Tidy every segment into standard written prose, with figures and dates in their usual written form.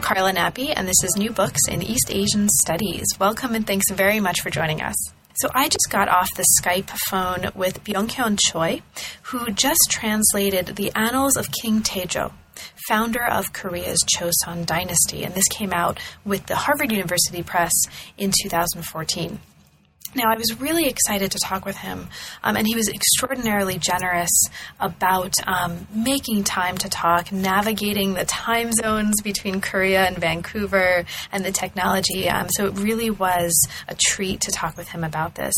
I'm Carla Nappi, and this is New Books in East Asian Studies. Welcome and thanks very much for joining us. So I just got off the Skype phone with Byung Hyun Choi, who just translated the Annals of King Taejo, founder of Korea's Joseon Dynasty, and this came out with the Harvard University Press in 2014. Now, I was really excited to talk with him, and he was extraordinarily generous about making time to talk, navigating the time zones between Korea and Vancouver and the technology. So it really was a treat to talk with him about this.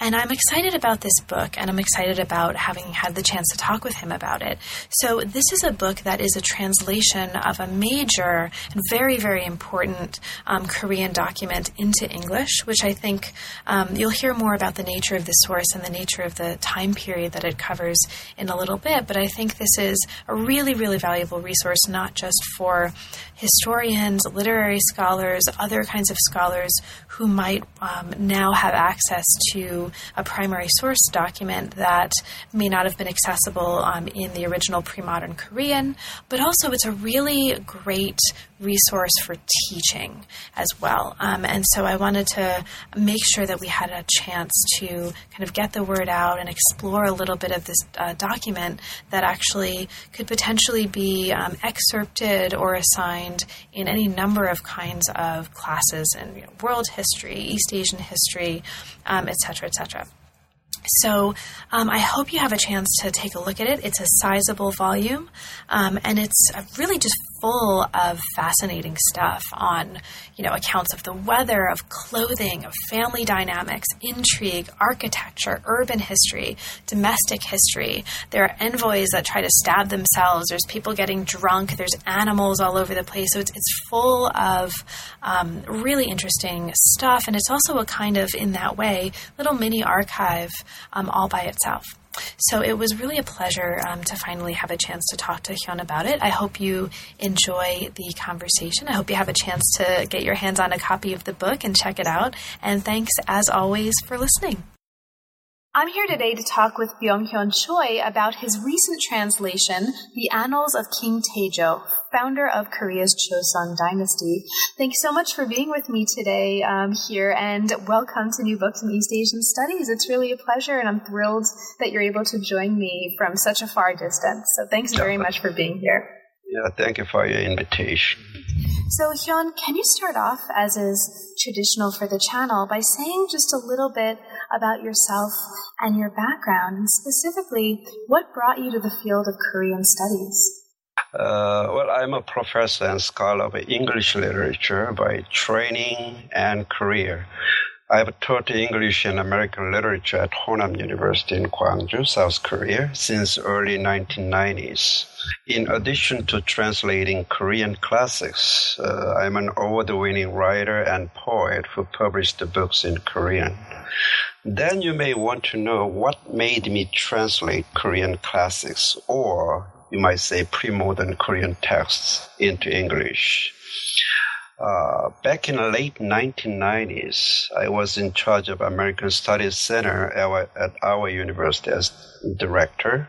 And I'm excited about this book, and I'm excited about having had the chance to talk with him about it. So this is a book that is a translation of a major and very, very important Korean document into English, which I think you'll hear more about the nature of the source and the nature of the time period that it covers in a little bit, but I think this is a really, really valuable resource, not just for historians, literary scholars, other kinds of scholars who might now have access to a primary source document that may not have been accessible in the original pre-modern Korean, but also it's a really great resource for teaching as well. And so I wanted to make sure that we had a chance to kind of get the word out and explore a little bit of this document that actually could potentially be excerpted or assigned in any number of kinds of classes in world history, East Asian history, et cetera, et cetera. So I hope you have a chance to take a look at it. It's a sizable volume, and it's really just full of fascinating stuff on, you know, accounts of the weather, of clothing, of family dynamics, intrigue, architecture, urban history, domestic history. There are envoys that try to stab themselves. There's people getting drunk. There's animals all over the place. So it's full of really interesting stuff. And it's also a kind of, in that way, little mini archive all by itself. So it was really a pleasure to finally have a chance to talk to Hyun about it. I hope you enjoy the conversation. I hope you have a chance to get your hands on a copy of the book and check it out. And thanks, as always, for listening. I'm here today to talk with Byung Hyun Choi about his recent translation, The Annals of King Taejo, founder of Korea's Joseon Dynasty. Thanks so much for being with me today here, and welcome to New Books in East Asian Studies. It's really a pleasure, and I'm thrilled that you're able to join me from such a far distance. So thanks very much for being here. Yeah, thank you for your invitation. So, Hyun, can you start off, as is traditional for the channel, by saying just a little bit about yourself and your background, and specifically, what brought you to the field of Korean studies? Well, I'm a professor and scholar of English literature by training and career. I've taught English and American literature at Honam University in Gwangju, South Korea, since early 1990s. In addition to translating Korean classics, I'm an award-winning writer and poet who published the books in Korean. Then you may want to know what made me translate Korean classics, or you might say pre-modern Korean texts, into English. Back in the late 1990s, I was in charge of American Studies Center at our university as director.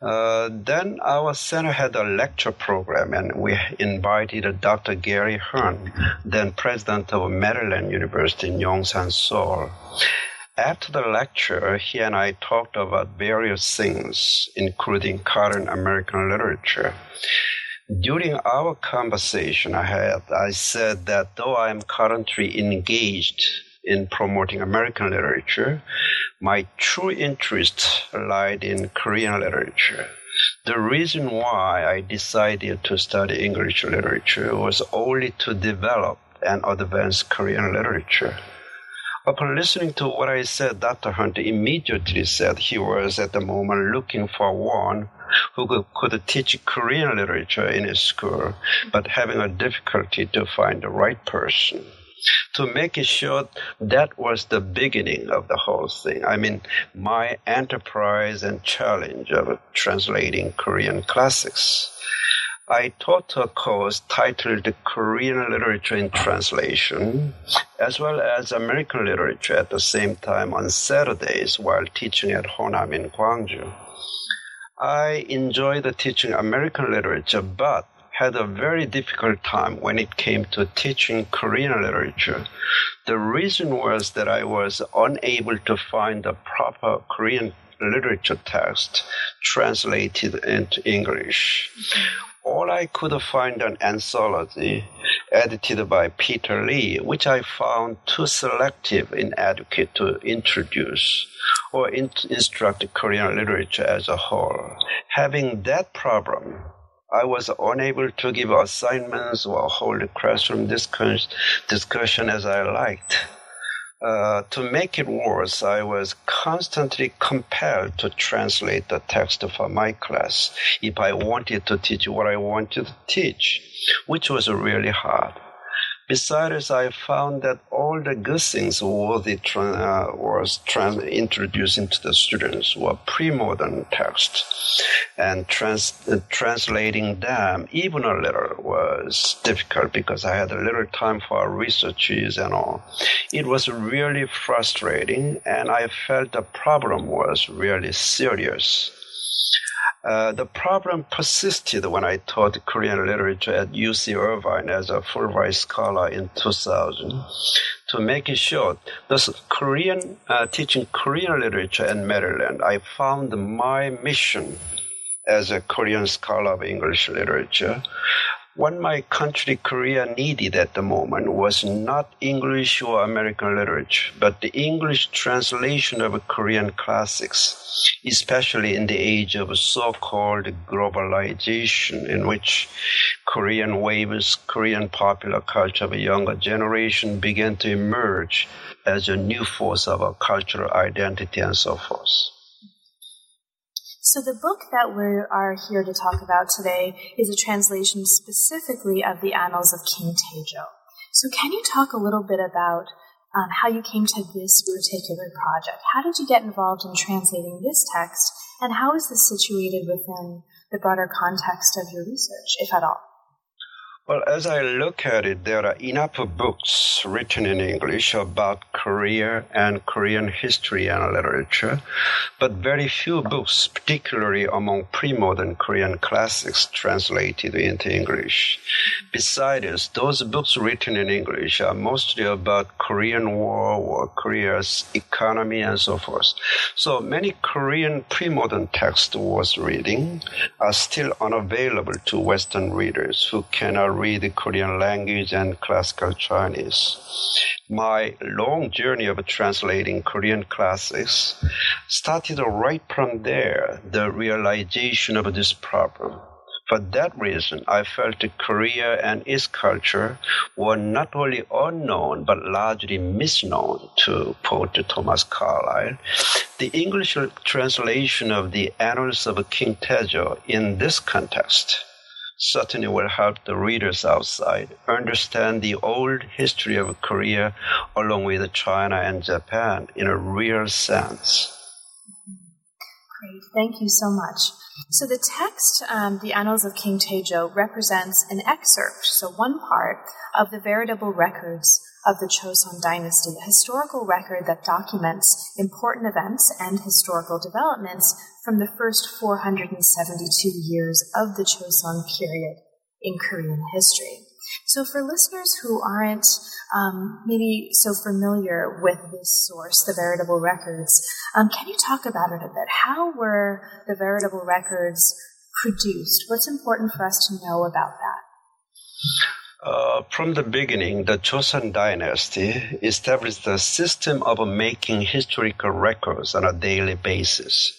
Then our center had a lecture program, and we invited Dr. Gary Hearn, then president of Maryland University in Yongsan, Seoul. After the lecture, he and I talked about various things, including current American literature. During our conversation, I said that though I am currently engaged in promoting American literature, my true interest lied in Korean literature. The reason why I decided to study English literature was only to develop and advance Korean literature. Upon listening to what I said, Dr. Hunt immediately said he was at the moment looking for one who could teach Korean literature in his school, but having a difficulty to find the right person. To make it short, that was the beginning of the whole thing. I mean, my enterprise and challenge of translating Korean classics. I taught a course titled Korean Literature in Translation, as well as American Literature at the same time on Saturdays while teaching at Honam in Gwangju. I enjoyed teaching American literature, but had a very difficult time when it came to teaching Korean literature. The reason was that I was unable to find a proper Korean literature text translated into English. All I could find an anthology edited by Peter Lee, which I found too selective and inadequate to introduce or instruct Korean literature as a whole. Having that problem, I was unable to give assignments or hold a classroom discussion as I liked. To make it worse, I was constantly compelled to translate the text for my class if I wanted to teach what I wanted to teach, which was really hard. Besides, I found that all the good things worthy introducing to the students were pre-modern texts, and translating them even a little was difficult because I had a little time for researches and all. It was really frustrating, and I felt the problem was really serious. The problem persisted when I taught Korean literature at UC Irvine as a Fulbright Scholar in 2000. To make it short, teaching Korean literature in Maryland, I found my mission as a Korean scholar of English literature. What my country, Korea, needed at the moment was not English or American literature, but the English translation of Korean classics, especially in the age of so-called globalization, in which Korean waves, Korean popular culture of a younger generation began to emerge as a new force of our cultural identity and so forth. So the book that we are here to talk about today is a translation specifically of the Annals of King Taejo. So can you talk a little bit about how you came to this particular project? How did you get involved in translating this text, and how is this situated within the broader context of your research, if at all? Well, as I look at it, there are enough books written in English about Korea and Korean history and literature, but very few books, particularly among pre-modern Korean classics, translated into English. Besides, those books written in English are mostly about Korean War or Korea's economy and so forth. So many Korean pre-modern texts worth reading are still unavailable to Western readers who cannot read the Korean language and classical Chinese. My long journey of translating Korean classics started right from there, the realization of this problem. For that reason, I felt that Korea and its culture were not only unknown, but largely misknown to poet Thomas Carlyle. The English translation of the Annals of King Taejo in this context certainly will help the readers outside understand the old history of Korea along with China and Japan in a real sense. Great. Thank you so much. So the text, the Annals of King Taejo, represents an excerpt, so one part, of the veritable records of the Joseon Dynasty, a historical record that documents important events and historical developments from the first 472 years of the Joseon period in Korean history. So for listeners who aren't maybe so familiar with this source, the veritable records, can you talk about it a bit? How were the veritable records produced? What's important for us to know about that? From the beginning, the Joseon Dynasty established a system of making historical records on a daily basis.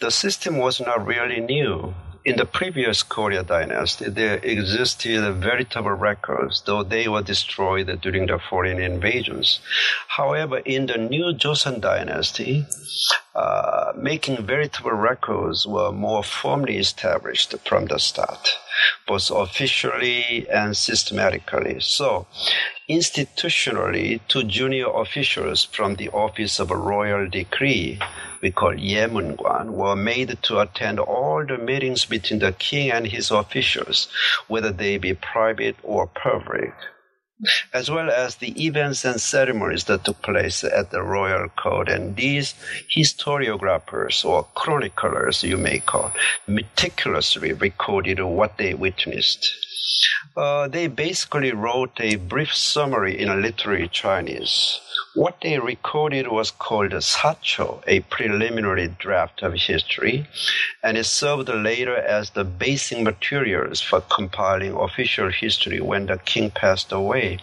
The system was not really new. In the previous Goryeo Dynasty, there existed veritable records, though they were destroyed during the foreign invasions. However, in the new Joseon Dynasty, making veritable records were more firmly established from the start, both officially and systematically. So, institutionally, to junior officials from the Office of a Royal Decree, we call Yemun-gwan, were made to attend all the meetings between the king and his officials, whether they be private or public, as well as the events and ceremonies that took place at the royal court. And these historiographers, or chroniclers you may call, meticulously recorded what they witnessed. They basically wrote a brief summary in literary Chinese. What they recorded was called satcho, a preliminary draft of history, and it served later as the basic materials for compiling official history when the king passed away.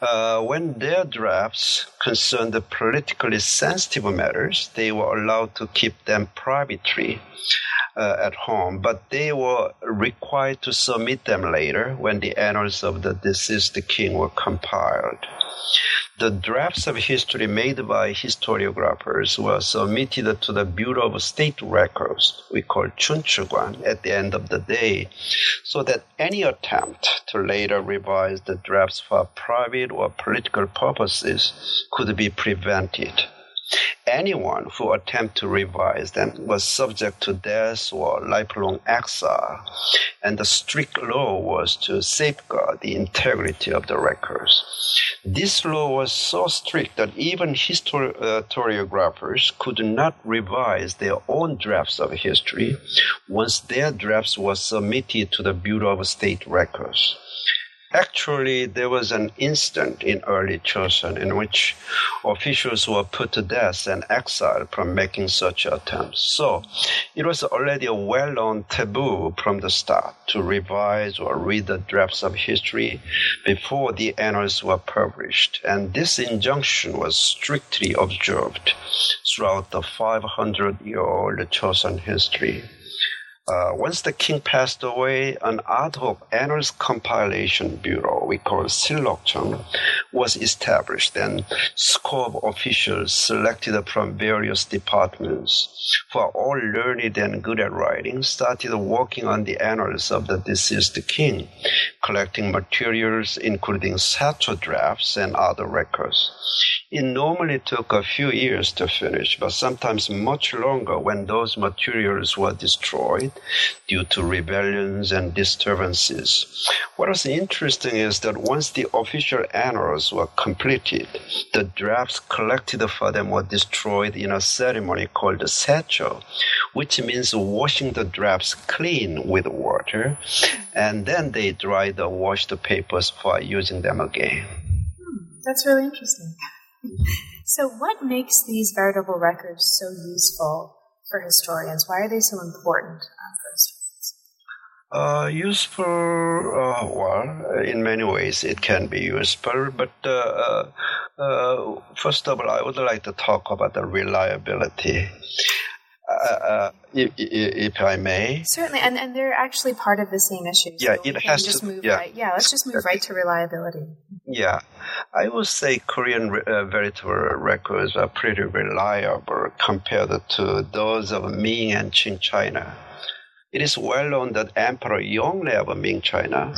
When their drafts concerned the politically sensitive matters, they were allowed to keep them privately at home, but they were required to submit them later when the annals of the deceased king were compiled. The drafts of history made by historiographers were submitted to the Bureau of State Records, we call Chunchuguan, at the end of the day, so that any attempt to later revise the drafts for private or political purposes could be prevented. Anyone who attempted to revise them was subject to death or lifelong exile, and the strict law was to safeguard the integrity of the records. This law was so strict that even historiographers could not revise their own drafts of history once their drafts were submitted to the Bureau of State Records. Actually, there was an incident in early Joseon in which officials were put to death and exiled from making such attempts. So it was already a well-known taboo from the start to revise or read the drafts of history before the annals were published. And this injunction was strictly observed throughout the 500-year-old Joseon history. Once the king passed away, an ad hoc annals compilation bureau, we call Sillokjeong, was established, and scope officials selected from various departments, who are all learned and good at writing, started working on the annals of the deceased king, collecting materials including satcho drafts and other records. It normally took a few years to finish, but sometimes much longer when those materials were destroyed due to rebellions and disturbances. What was interesting is that once the official annals were completed, the drafts collected for them were destroyed in a ceremony called satcho, which means washing the drafts clean with water, and then they dried or washed the papers for using them again. That's really interesting. So what makes these veritable records so useful for historians? Why are they so important for historians? Useful, well, in many ways it can be useful, but first of all, I would like to talk about the reliability, if I may. Certainly, and they're actually part of the same issue. So yeah, it has just to. Right. Yeah, let's just move right to reliability. Yeah, I would say Korean veritable records are pretty reliable compared to those of Ming and Qing China. It is well known that Emperor Yongle of Ming China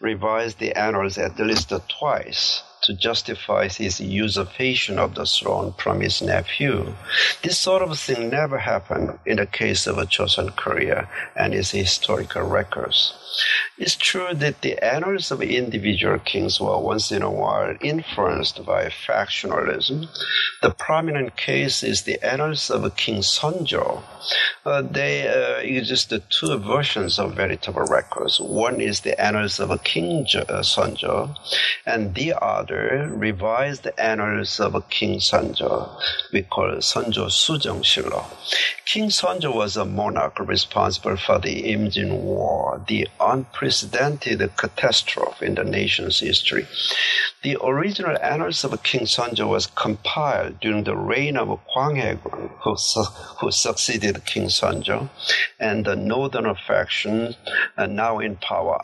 revised the annals at least twice to justify his usurpation of the throne from his nephew. This sort of thing never happened in the case of Joseon Korea and its historical records. It's true that the annals of individual kings were once in a while influenced by factionalism. The prominent case is the annals of King Sonjo. They existed two versions of veritable records. One is the annals of King Sonjo, and the other revised annals of King Sonjo, we call Seonjo Sujeong Sillok. King Sonjo was a monarch responsible for the Imjin War, the unprecedented catastrophe in the nation's history. The original annals of King Sonjo was compiled during the reign of Gwanghaegun, who succeeded King Sonjo, and the northern faction now in power,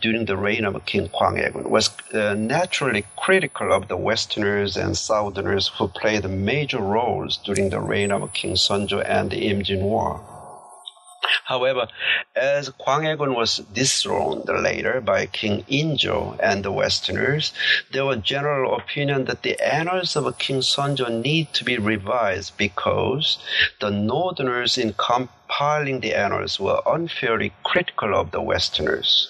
during the reign of King Gwanghaegun, was naturally critical of the Westerners and Southerners who played major roles during the reign of King Sonjo and the Imjin War. However, as Gwanghaegun was dethroned later by King Injo and the Westerners, there was general opinion that the annals of King Sonjo need to be revised because the Northerners in compiling the annals were unfairly critical of the Westerners.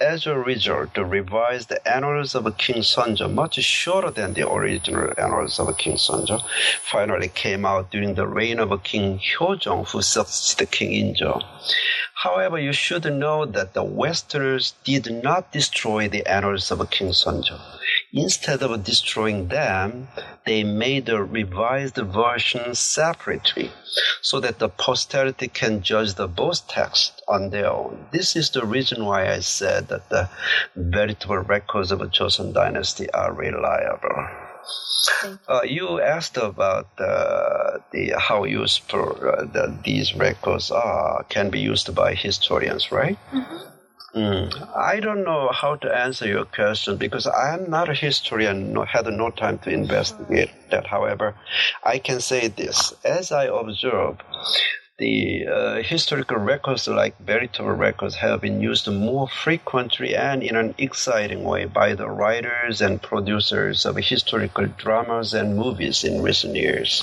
As a result, the revised annals of King Sonjo, much shorter than the original annals of King Sonjo, finally came out during the reign of King Hyojong, who succeeded King Injo. However, you should know that the Westerners did not destroy the annals of King Sonjo. Instead of destroying them, they made a revised version separately so that the posterity can judge the both texts on their own. This is the reason why I said that the veritable records of the Joseon Dynasty are reliable. You asked about how useful these records are, can be used by historians, right? Mm-hmm. I don't know how to answer your question because I'm not a historian, had no time to investigate that. However, I can say this. As I observe, the historical records like veritable records have been used more frequently and in an exciting way by the writers and producers of historical dramas and movies in recent years.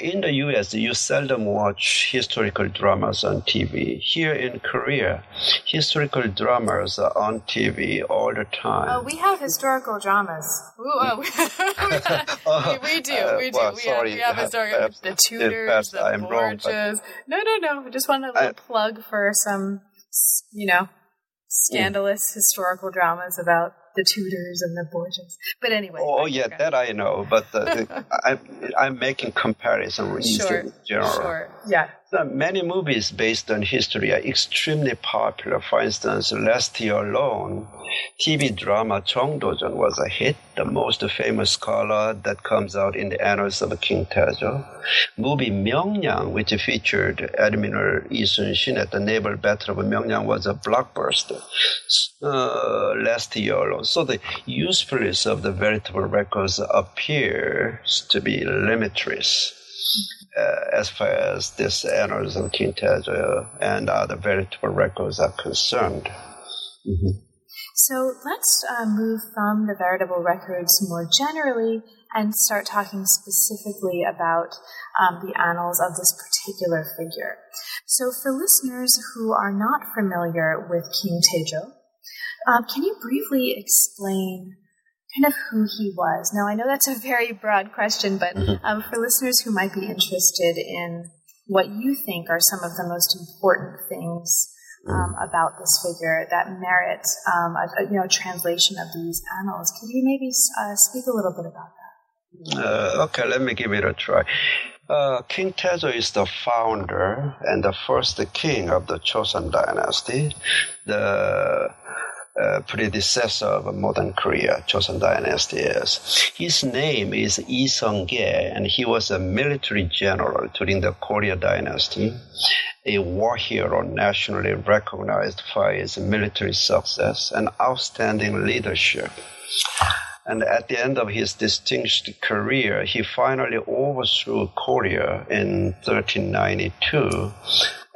In the U.S., you seldom watch historical dramas on TV. Here in Korea, historical dramas are on TV all the time. We have historical dramas. We do. Well, we have historical dramas. The Tudors, the Borgias. No. I just want a little plug for some, scandalous historical dramas about the Tudors and the Borgias. But anyway. Oh, yeah, that I know. But I'm making comparison with history in general. Sure, yeah. So many movies based on history are extremely popular. For instance, last year alone, TV drama Cheongdojeon was a hit, the most famous scholar that comes out in the annals of King Taejo. Movie Myeongnyang, which featured Admiral Lee Sun-shin at the naval battle of Myeongnyang, was a blockbuster last year alone. So the usefulness of the veritable records appears to be limitless. As far as this annals of King Taejo and other veritable records are concerned. Mm-hmm. So let's move from the veritable records more generally and start talking specifically about the annals of this particular figure. So for listeners who are not familiar with King Taejo, can you briefly explain kind of who he was? Now, I know that's a very broad question, but for listeners who might be interested in what you think are some of the most important things about this figure that merit a translation of these annals, could you maybe speak a little bit about that? Okay, let me give it a try. King Taejo is the founder and the first king of the Joseon Dynasty, the predecessor of modern Korea, Joseon Dynasty is. His name is Yi Seong-gye, and he was a military general during the Goryeo Dynasty, a war hero nationally recognized for his military success and outstanding leadership. And at the end of his distinguished career, he finally overthrew Korea in 1392,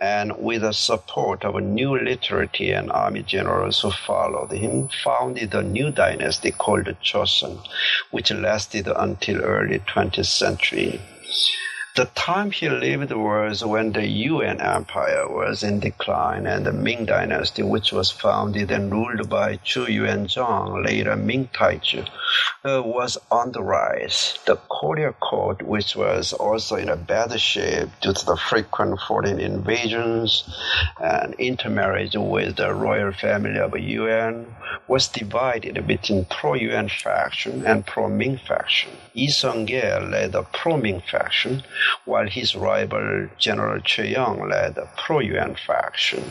and with the support of a new literary and army generals who followed him, founded a new dynasty called Joseon, which lasted until early 20th century. The time he lived was when the Yuan Empire was in decline and the Ming Dynasty, which was founded and ruled by Chu Yuanzhong, later Ming Taizhi, was on the rise. The Goryeo court, which was also in a bad shape due to the frequent foreign invasions and intermarriage with the royal family of Yuan, was divided between pro-Yuan faction and pro-Ming faction. Yi Seong-gye led the pro-Ming faction, while his rival General Choe Yeong led the pro-Yuan faction.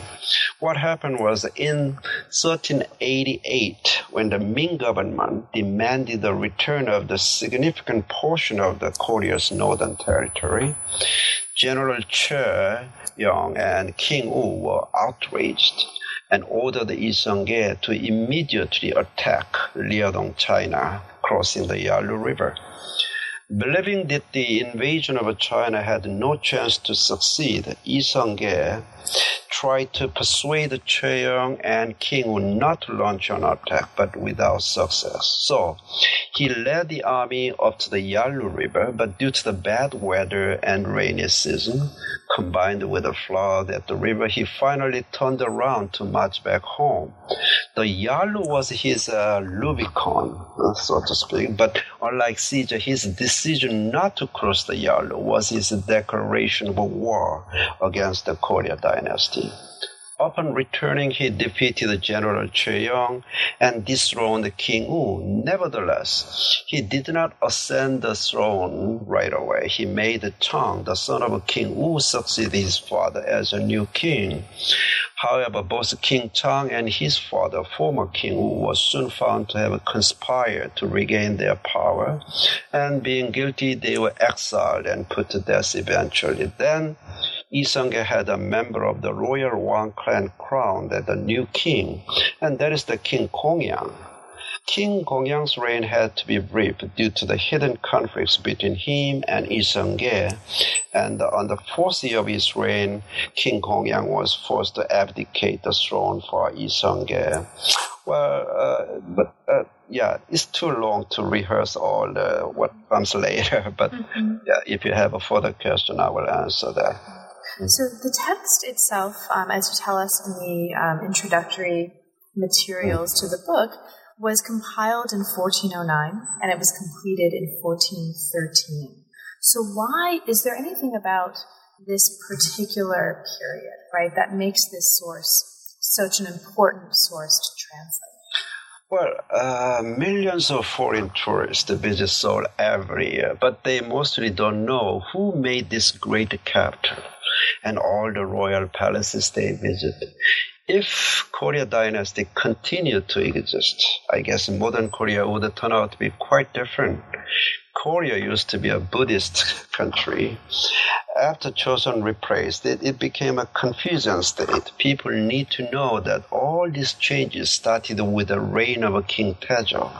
What happened was in 1388, when the Ming government demanded the return of the significant portion of the Korea's northern territory, General Choe Yeong and King Wu were outraged and ordered Yi Seong-gye to immediately attack Liaodong, China, crossing the Yalu River. Believing that the invasion of China had no chance to succeed, Yi Seong-gye tried to persuade Choe Yeong and King Wu not to launch an attack, but without success. So he led the army up to the Yalu River, but due to the bad weather and rainy season, combined with a flood at the river, he finally turned around to march back home. The Yalu was his Rubicon, so to speak, but unlike Seja, his decision not to cross the Yalu was his declaration of war against the Goryeo dynasty. Upon returning, he defeated General Choe Yeong and dethroned King Wu. Nevertheless, he did not ascend the throne right away. He made Chang, the son of King Wu, succeed his father as a new king. However, both King Chang and his father, former King Wu, were soon found to have conspired to regain their power, and being guilty, they were exiled and put to death eventually. Then, Yi Seong-gye had a member of the royal Wang clan crowned as the new king, and that is the King Kongyang. King Kongyang's reign had to be brief due to the hidden conflicts between him and Yi Seong-gye, and on the fourth year of his reign, King Kongyang was forced to abdicate the throne for Yi Seong-gye. It's too long to rehearse all what comes later, but if you have a further question, I will answer that. So the text itself, as you tell us in the introductory materials to the book, was compiled in 1409, and it was completed in 1413. So why is there anything about this particular period, right, that makes this source such an important source to translate? Well, millions of foreign tourists visit Seoul every year, but they mostly don't know who made this great capital and all the royal palaces they visited. If Goryeo dynasty continued to exist, I guess modern Korea would turn out to be quite different. Korea used to be a Buddhist country. After Joseon replaced it, it became a Confucian state. People need to know that all these changes started with the reign of King Taejo.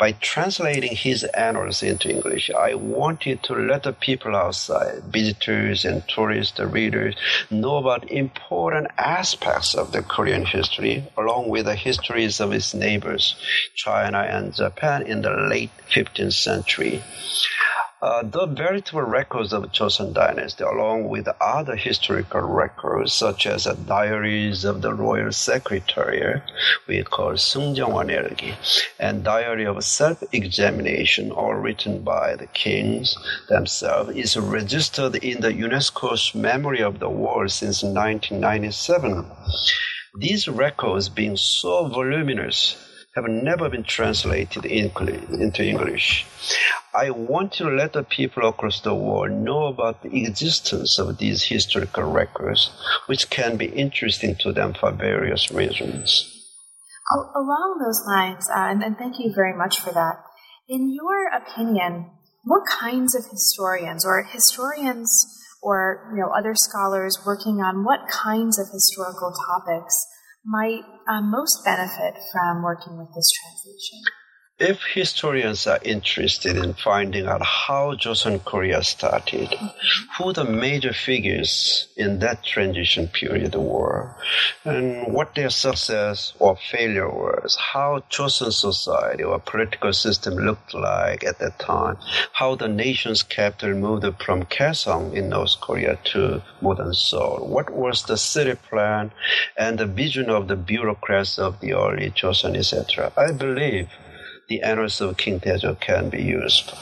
By translating his annals into English, I wanted to let the people outside, visitors and tourists, the readers, know about important aspects of the Korean history, along with the histories of its neighbors, China and Japan, in the late 15th century. The veritable records of the Joseon Dynasty, along with other historical records, such as the diaries of the royal secretary, we call Seungjeongwon Ilgi, and diary of self-examination, all written by the kings themselves, is registered in the UNESCO's Memory of the World since 1997. These records, being so voluminous, have never been translated into English. I want to let the people across the world know about the existence of these historical records, which can be interesting to them for various reasons. Along those lines, and thank you very much for that, in your opinion, what kinds of historians or other scholars working on what kinds of historical topics might most benefit from working with this translation? If historians are interested in finding out how Joseon Korea started, who the major figures in that transition period were, and what their success or failure was, how Joseon society or political system looked like at that time, how the nation's capital moved from Kaesong in North Korea to modern Seoul, what was the city plan and the vision of the bureaucrats of the early Joseon, etc. I believe the annals of King Taejo can be useful.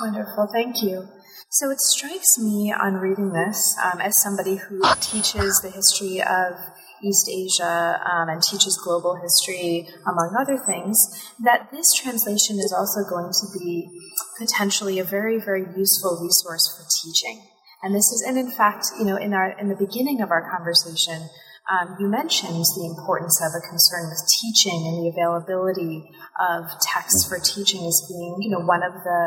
Wonderful, thank you. So it strikes me on reading this, as somebody who teaches the history of East Asia and teaches global history, among other things, that this translation is also going to be potentially a very, very useful resource for teaching. And this is, and in fact, in the beginning of our conversation, you mentioned the importance of a concern with teaching and the availability of texts for teaching as being, one of the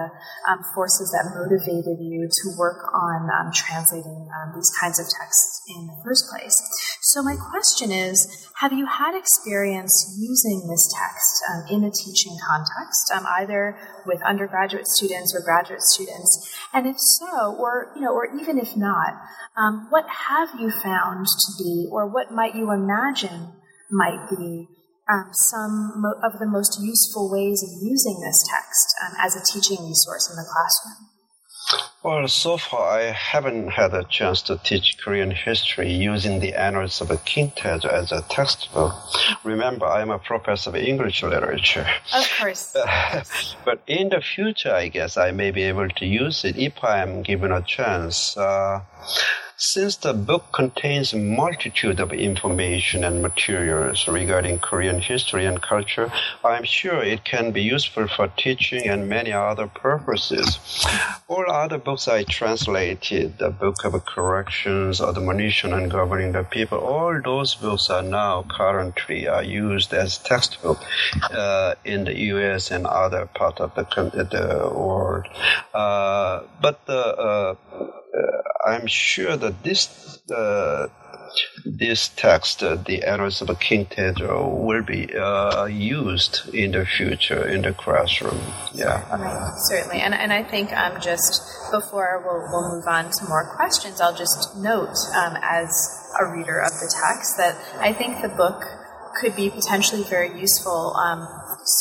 forces that motivated you to work on translating these kinds of texts in the first place. So my question is, have you had experience using this text in a teaching context, either with undergraduate students or graduate students? And if so, or even if not, what have you found to be, or what might you imagine might be some of the most useful ways of using this text as a teaching resource in the classroom? Well, so far I haven't had a chance to teach Korean history using the Annals of King Taejo as a textbook. Remember, I'm a professor of English literature. Of course. But in the future, I guess I may be able to use it if I am given a chance. Since the book contains a multitude of information and materials regarding Korean history and culture, I'm sure it can be useful for teaching and many other purposes. All other books I translated, the Book of Corrections, Admonition and Governing the People, all those books are now currently used as textbook in the U.S. and other parts of the world. I'm sure that this text, the Annals of King Taejo, will be used in the future in the classroom. Yeah, certainly. And I think just before we'll move on to more questions, I'll just note as a reader of the text that I think the book could be potentially very useful,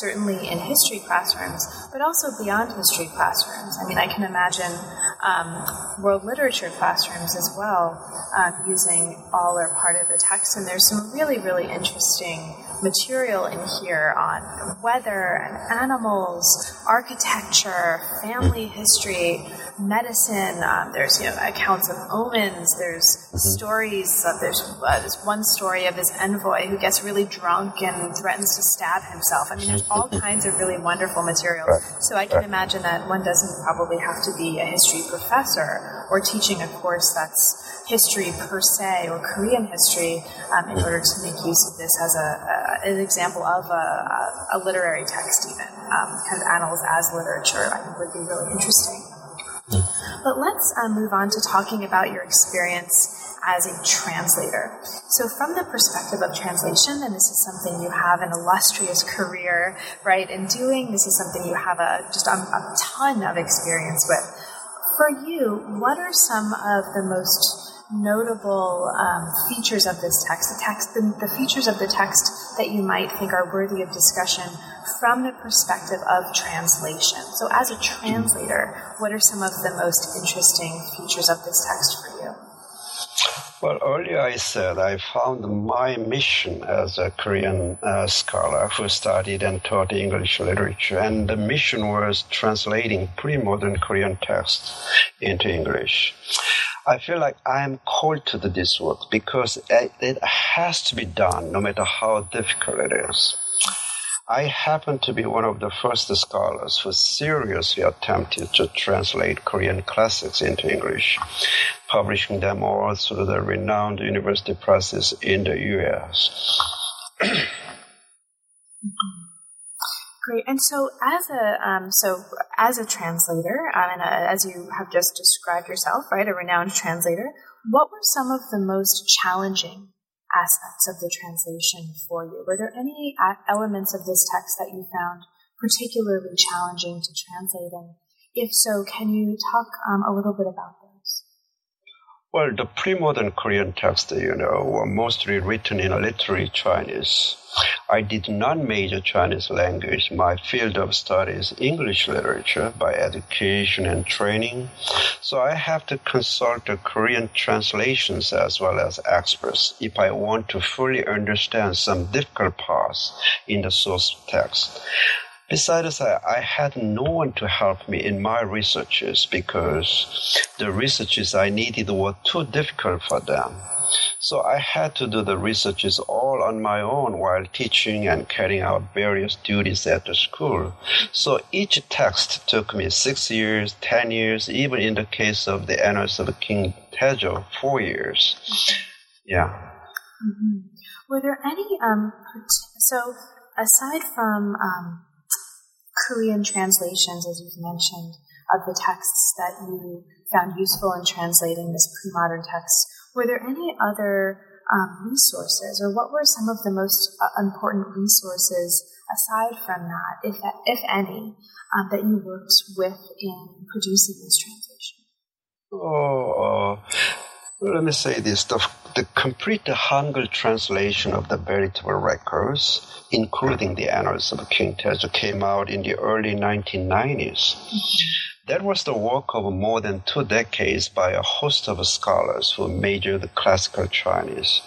certainly in history classrooms, but also beyond history classrooms. I mean, I can imagine world literature classrooms as well, using all or part of the text. And there's some really, really interesting material in here on weather and animals, architecture, family history, medicine. There's accounts of omens. There's stories. There's one story of his envoy who gets really drunk and threatens to stab himself. I mean, there's all kinds of really wonderful material. So I can imagine that one doesn't probably have to be a history professor or teaching a course that's history per se or Korean history in order to make use of this as an example of a literary text, even kind of annals as literature. I think would be really interesting. But let's move on to talking about your experience as a translator. So from the perspective of translation, and this is something you have an illustrious career, right, in doing, this is something you have a ton of experience with. For you, what are some of the most notable features of this text, the features of the text that you might think are worthy of discussion from the perspective of translation? So as a translator, what are some of the most interesting features of this text for you? Well, earlier I said I found my mission as a Korean scholar who studied and taught English literature, and the mission was translating pre-modern Korean texts into English. I feel like I am called to this work because it has to be done no matter how difficult it is. I happen to be one of the first scholars who seriously attempted to translate Korean classics into English, publishing them all through the renowned university presses in the U.S. Great. And so, as a translator, and as you have just described yourself, right, a renowned translator, what were some of the most challenging aspects of the translation for you? Were there any elements of this text that you found particularly challenging to translate? And if so, can you talk a little bit about those? Well, the pre-modern Korean texts, were mostly written in literary Chinese. I did not major Chinese language. My field of study is English literature by education and training, so I have to consult the Korean translations as well as experts if I want to fully understand some difficult parts in the source text. Besides that, I had no one to help me in my researches because the researches I needed were too difficult for them. So I had to do the researches all on my own while teaching and carrying out various duties at the school. So each text took me 6 years, 10 years, even in the case of the Annals of King Taejo, 4 years. Yeah. Mm-hmm. Were there any, so aside from Korean translations, as you've mentioned, of the texts that you found useful in translating this pre-modern text, were there any other resources, or what were some of the most important resources aside from that, if any, that you worked with in producing this translation? Let me say this. The complete Hangul translation of the veritable records, including the Annals of King Taejo, came out in the early 1990s. That was the work of more than 2 decades by a host of scholars who majored in classical Chinese.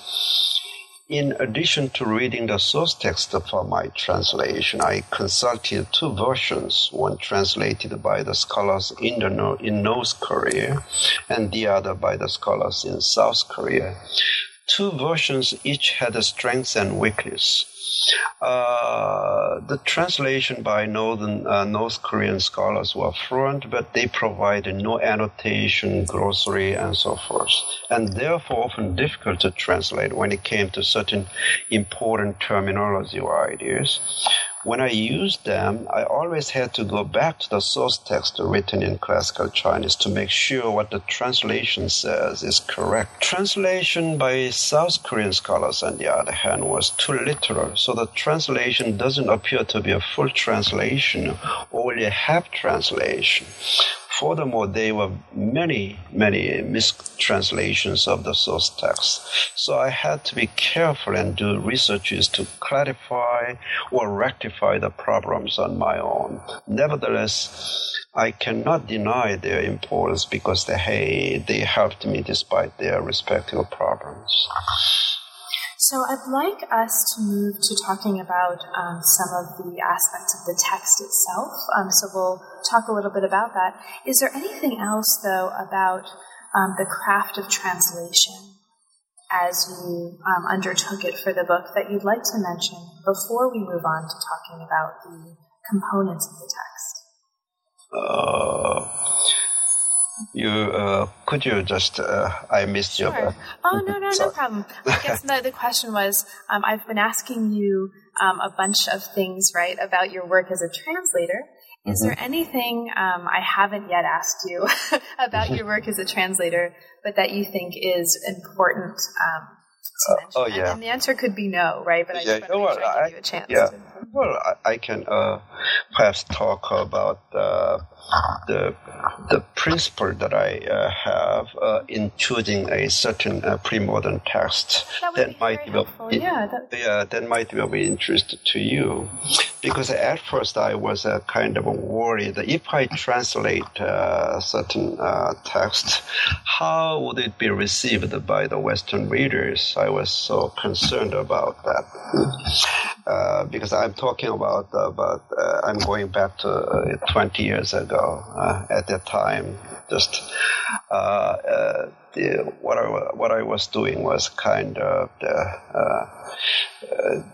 In addition to reading the source text for my translation, I consulted 2 versions, one translated by the scholars in North Korea and the other by the scholars in South Korea. 2 versions each had a strength and weakness. The translation by North Korean scholars were fluent, but they provided no annotation, glossary, and so forth, and therefore often difficult to translate when it came to certain important terminology or ideas. When I used them, I always had to go back to the source text written in classical Chinese to make sure what the translation says is correct. Translation by South Korean scholars, on the other hand, was too literal, so the translation doesn't appear to be a full translation, only a half translation. Furthermore, there were many mistranslations of the source text. So I had to be careful and do researches to clarify or rectify the problems on my own. Nevertheless, I cannot deny their importance because they helped me despite their respective problems. So I'd like us to move to talking about some of the aspects of the text itself. So we'll talk a little bit about that. Is there anything else, though, about the craft of translation as you undertook it for the book that you'd like to mention before we move on to talking about the components of the text? I missed your... Sure. Oh, no problem. I guess the question was, I've been asking you a bunch of things, right, about your work as a translator. Is there anything I haven't yet asked you about your work as a translator, but that you think is important to mention? Oh, yeah. And the answer could be no, right? But I just want to make sure I give you a chance. Yeah. Well, I can perhaps talk about the principle that I have in choosing a certain pre-modern text that might be of interest to you. Because at first I was kind of worried that if I translate certain text, how would it be received by the Western readers? I was so concerned about that. Because I'm talking about I'm going back to 20 years ago. At that time, what I was doing was kind of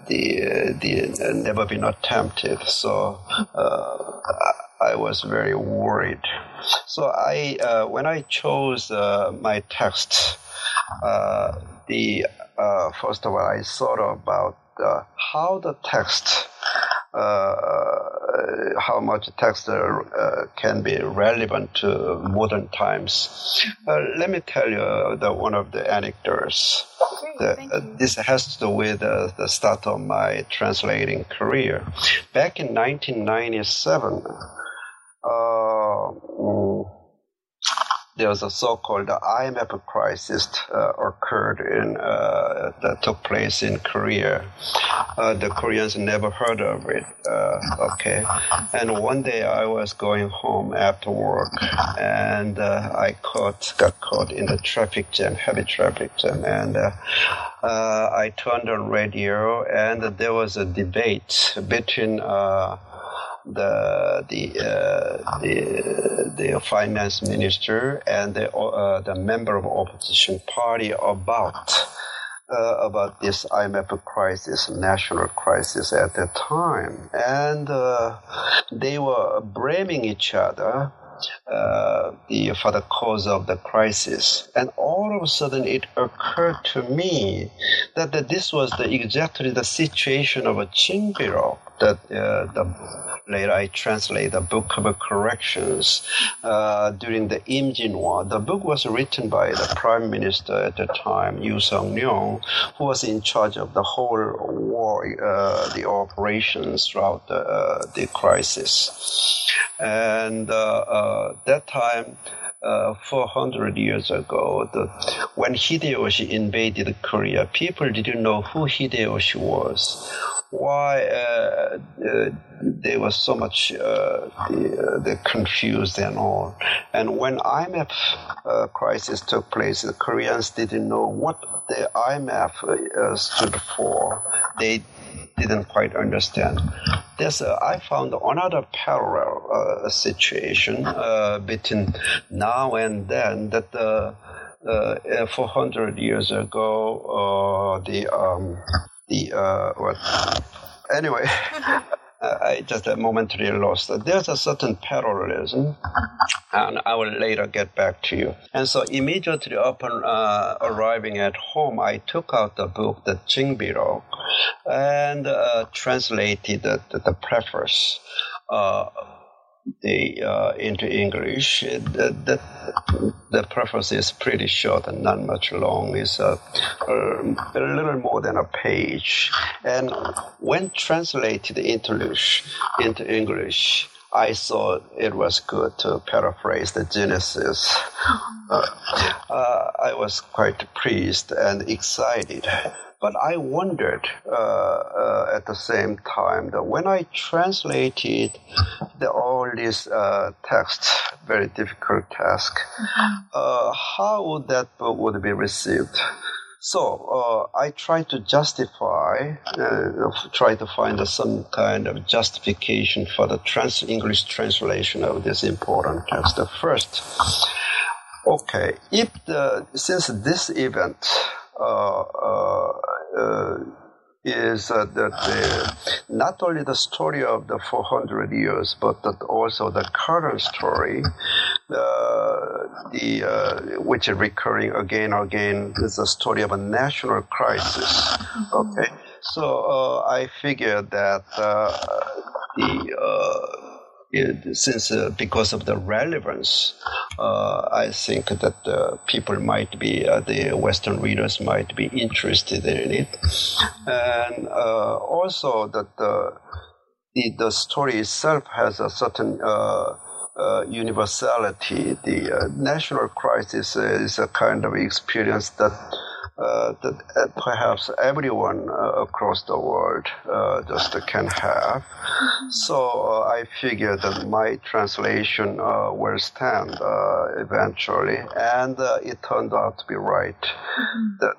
the never been attempted. So I was very worried. So when I chose my text, first of all, I thought about how the text, how much text can be relevant to modern times. Let me tell you one of the anecdotes. This has to do with the start of my translating career. Back in 1997, there was a so-called IMF crisis that took place in Korea. The Koreans never heard of it. And one day I was going home after work, and I got caught in the traffic jam, heavy traffic jam, and I turned on radio, and there was a debate between the finance minister and the member of opposition party about this IMF crisis, national crisis at the time, and they were blaming each other for the cause of the crisis. And all of a sudden it occurred to me that this was exactly the situation of a Qing bureau that later I translate the Book of Corrections during the Imjin War. The book was written by the Prime Minister at the time, Yi Seong-gye, who was in charge of the whole war, the operations throughout the crisis. And that time, 400 years ago, when Hideyoshi invaded Korea, people didn't know who Hideyoshi was. why there was so much they're confused and all. And when IMF crisis took place, the Koreans didn't know what the IMF stood for. They didn't quite understand. I found another parallel situation between now and then, that 400 years ago, anyway, I just momentarily lost. There's a certain parallelism, and I will later get back to you. And so immediately upon arriving at home, I took out the book, the Jingbirok, and translated the preface into English. The preface is pretty short and not much long. It's a little more than a page. And when translated into English, I thought it was good to paraphrase the Genesis. I was quite pleased and excited. But I wondered at the same time that when I translated all these texts, very difficult task, how would that book would be received? So I tried to justify, try to find some kind of justification for the English translation of this important text. First, okay, since this event is not only the story of the 400 years, but also the current story, which is recurring again and again, is the story of a national crisis. Okay, so I figured that because of the relevance, I think that people might be, the Western readers might be interested in it. And also that the story itself has a certain universality. The national crisis is a kind of experience that perhaps everyone across the world just can have. So I figured that my translation will stand eventually, and it turned out to be right.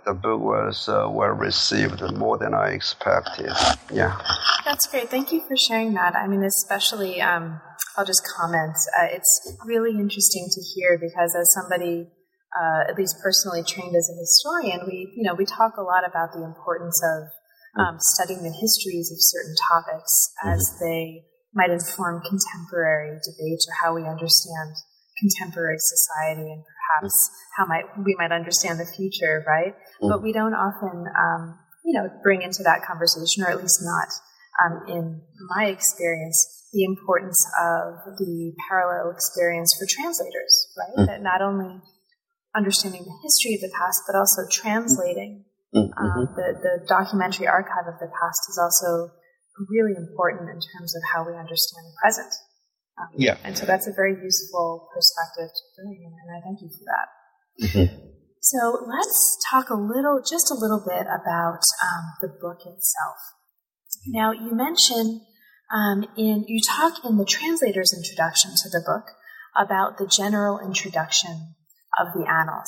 The book was well received, more than I expected. Yeah, that's great. Thank you for sharing that. I mean, especially, I'll just comment. It's really interesting to hear, because as somebody, at least personally trained as a historian, we talk a lot about the importance of studying the histories of certain topics as they might inform contemporary debates, or how we understand contemporary society, and perhaps how we might understand the future, right? But we don't often, bring into that conversation, or at least not in my experience, the importance of the parallel experience for translators, right? That not only understanding the history of the past, but also translating. The documentary archive of the past is also really important in terms of how we understand the present. And so that's a very useful perspective to bring, and I thank you for that. So let's talk a little bit about the book itself. Now, you mentioned, you talk in the translator's introduction to the book about the general introduction of the Annals.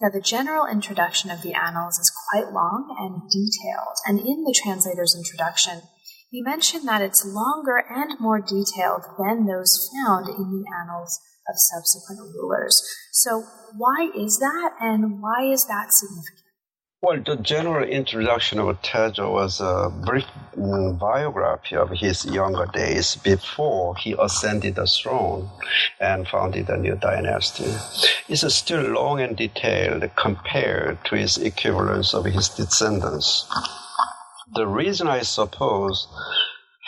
Now, the general introduction of the Annals is quite long and detailed, and in the translator's introduction, you mention that it's longer and more detailed than those found in the Annals of subsequent rulers. So why is that, and why is that significant? Well, the general introduction of Taejo was a brief biography of his younger days before he ascended the throne and founded a new dynasty. It's still long and detailed compared to its equivalents of his descendants. The reason, I suppose,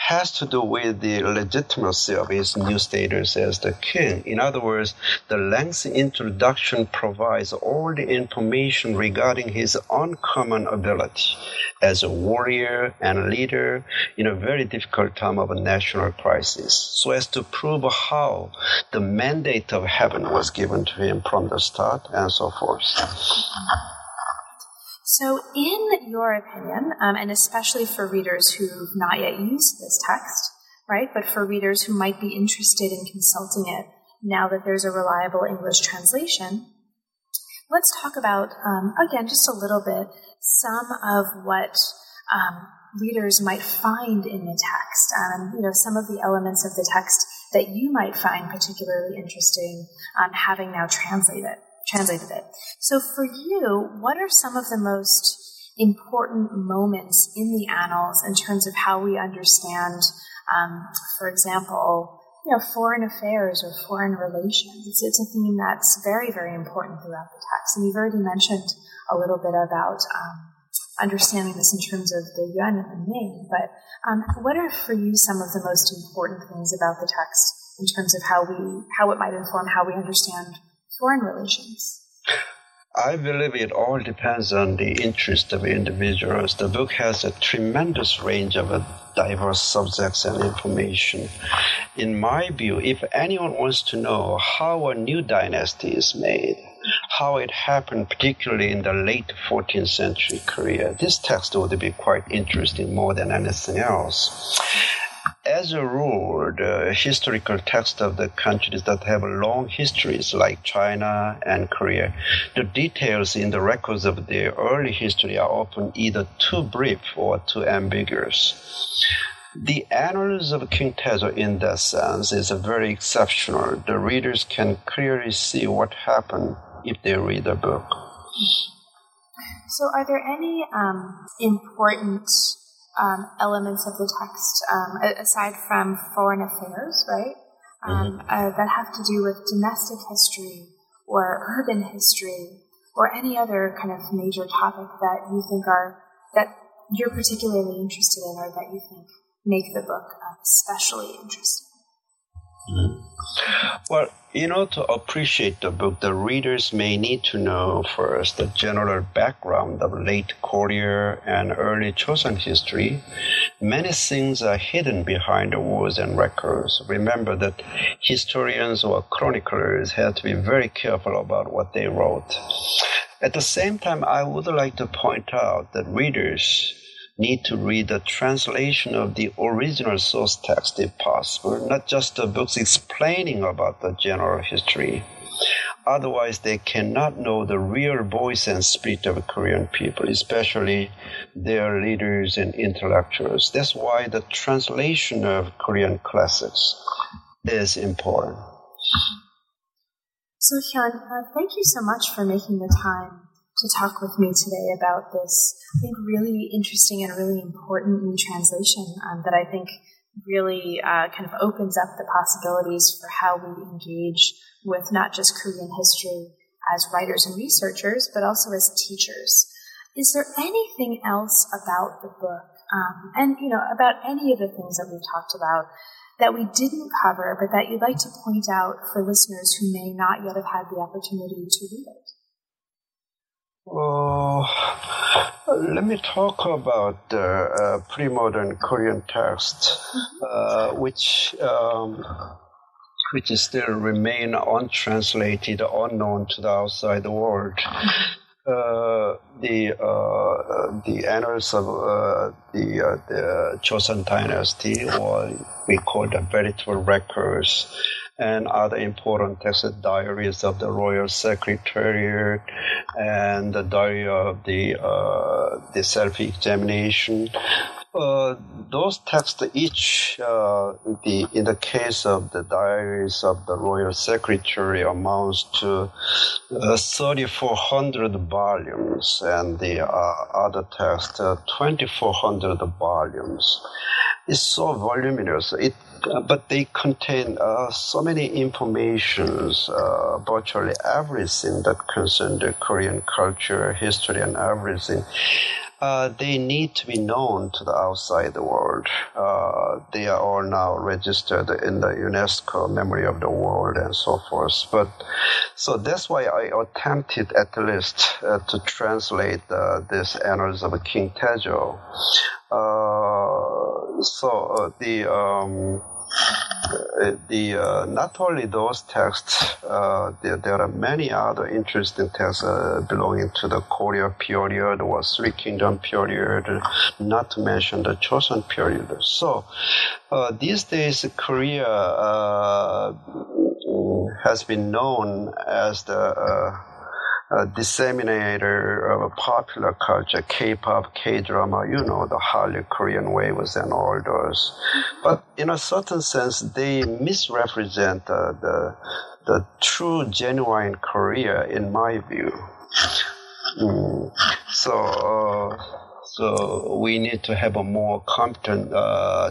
has to do with the legitimacy of his new status as the king. In other words, the lengthy introduction provides all the information regarding his uncommon ability as a warrior and leader in a very difficult time of a national crisis, so as to prove how the mandate of heaven was given to him from the start and so forth. So in your opinion, and especially for readers who've not yet used this text, right, but for readers who might be interested in consulting it now that there's a reliable English translation, let's talk about, again, just a little bit, some of what readers might find in the text, some of the elements of the text that you might find particularly interesting having now translated it. So for you, what are some of the most important moments in the Annals in terms of how we understand, for example, foreign affairs or foreign relations? It's a theme that's very, very important throughout the text. And you've already mentioned a little bit about understanding this in terms of the yuan and the name, but what are for you some of the most important things about the text in terms of how it might inform how we understand foreign relations? I believe it all depends on the interest of individuals. The book has a tremendous range of diverse subjects and information. In my view, if anyone wants to know how a new dynasty is made, how it happened particularly in the late 14th century Korea, this text would be quite interesting more than anything else. As a rule, the historical texts of the countries that have long histories like China and Korea, the details in the records of their early history are often either too brief or too ambiguous. The Annals of King Taejo in that sense is very exceptional. The readers can clearly see what happened if they read the book. So are there any important elements of the text, aside from foreign affairs, right, that have to do with domestic history or urban history or any other kind of major topic that you think that you're particularly interested in or that you think make the book especially interesting? Well, to appreciate the book, the readers may need to know first the general background of late Korea and early Joseon history. Many things are hidden behind the walls and records. Remember that historians or chroniclers had to be very careful about what they wrote. At the same time, I would like to point out that readers need to read the translation of the original source text if possible, not just the books explaining about the general history. Otherwise, they cannot know the real voice and spirit of Korean people, especially their leaders and intellectuals. That's why the translation of Korean classics is important. So, Hyun, thank you so much for making the time to talk with me today about this, I think, really interesting and really important new translation that I think really kind of opens up the possibilities for how we engage with not just Korean history as writers and researchers, but also as teachers. Is there anything else about the book, and about any of the things that we've talked about that we didn't cover, but that you'd like to point out for listeners who may not yet have had the opportunity to read it? Let me talk about the pre-modern Korean text, which still remain untranslated, unknown to the outside world. The Annals of the Joseon Dynasty, or we call the veritable records, and other important texts, diaries of the Royal Secretariat and the diary of the self-examination. Those texts, each, in the case of the diaries of the Royal Secretary, amounts to 3,400 volumes, and the other text, 2,400 volumes. It's so voluminous. But they contain so many informations, virtually everything that concerns the Korean culture, history, and everything. They need to be known to the outside world. They are all now registered in the UNESCO Memory of the World and so forth. So that's why I attempted at least to translate this Annals of King Taejo. So the not only those texts, there are many other interesting texts belonging to the Goryeo period or Three Kingdom period, not to mention the Joseon period. So these days, Korea has been known as the disseminator of a popular culture, K-pop, K-drama, you know, the Hallyu Korean waves and all those. But in a certain sense, they misrepresent the true, genuine Korea, in my view. So we need to have a more competent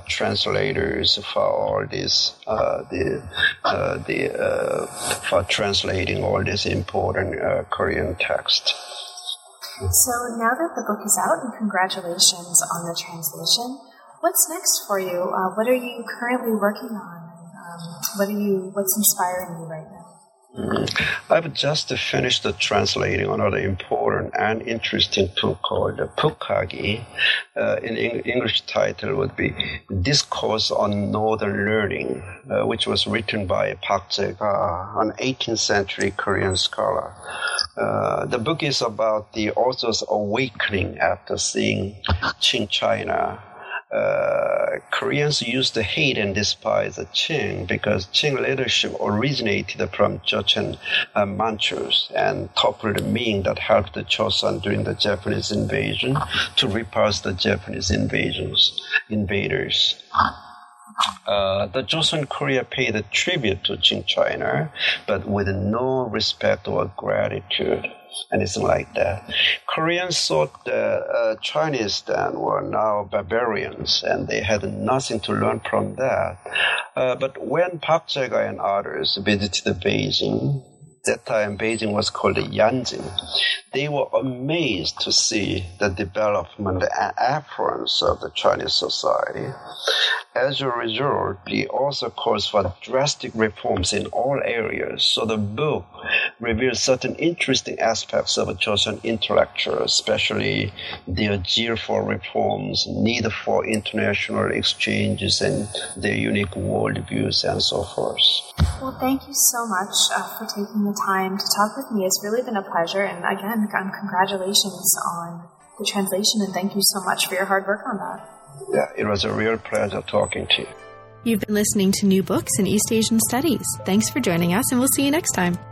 translators for all this, for translating all this important Korean text. So now that the book is out, and congratulations on the translation, what's next for you? What are you currently working on? What's inspiring you right now? I've just finished translating another important and interesting book called Pukkagi. In English title would be Discourse on Northern Learning, which was written by Park Je-ga, an 18th century Korean scholar. The book is about the author's awakening after seeing Qing China. Koreans used to hate and despise the Qing because Qing leadership originated from Joseon Manchus and toppled the Ming that helped the Joseon during the Japanese invasion to repulse the Japanese invaders. The Joseon Korea paid a tribute to Qing China, but with no respect or gratitude, anything like that. Koreans thought the Chinese then were now barbarians, and they had nothing to learn from that. But when Park Je-ga and others visited Beijing, that time Beijing was called Yanjing, they were amazed to see the development and affluence of the Chinese society. As a result, he also calls for drastic reforms in all areas. So the book reveals certain interesting aspects of Joseon intellectuals, especially their zeal for reforms, need for international exchanges, and their unique worldviews, and so forth. Well, thank you so much for taking the time to talk with me. It's really been a pleasure, and again, congratulations on the translation, and thank you so much for your hard work on that. Yeah, it was a real pleasure talking to you. You've been listening to New Books in East Asian Studies. Thanks for joining us, and we'll see you next time.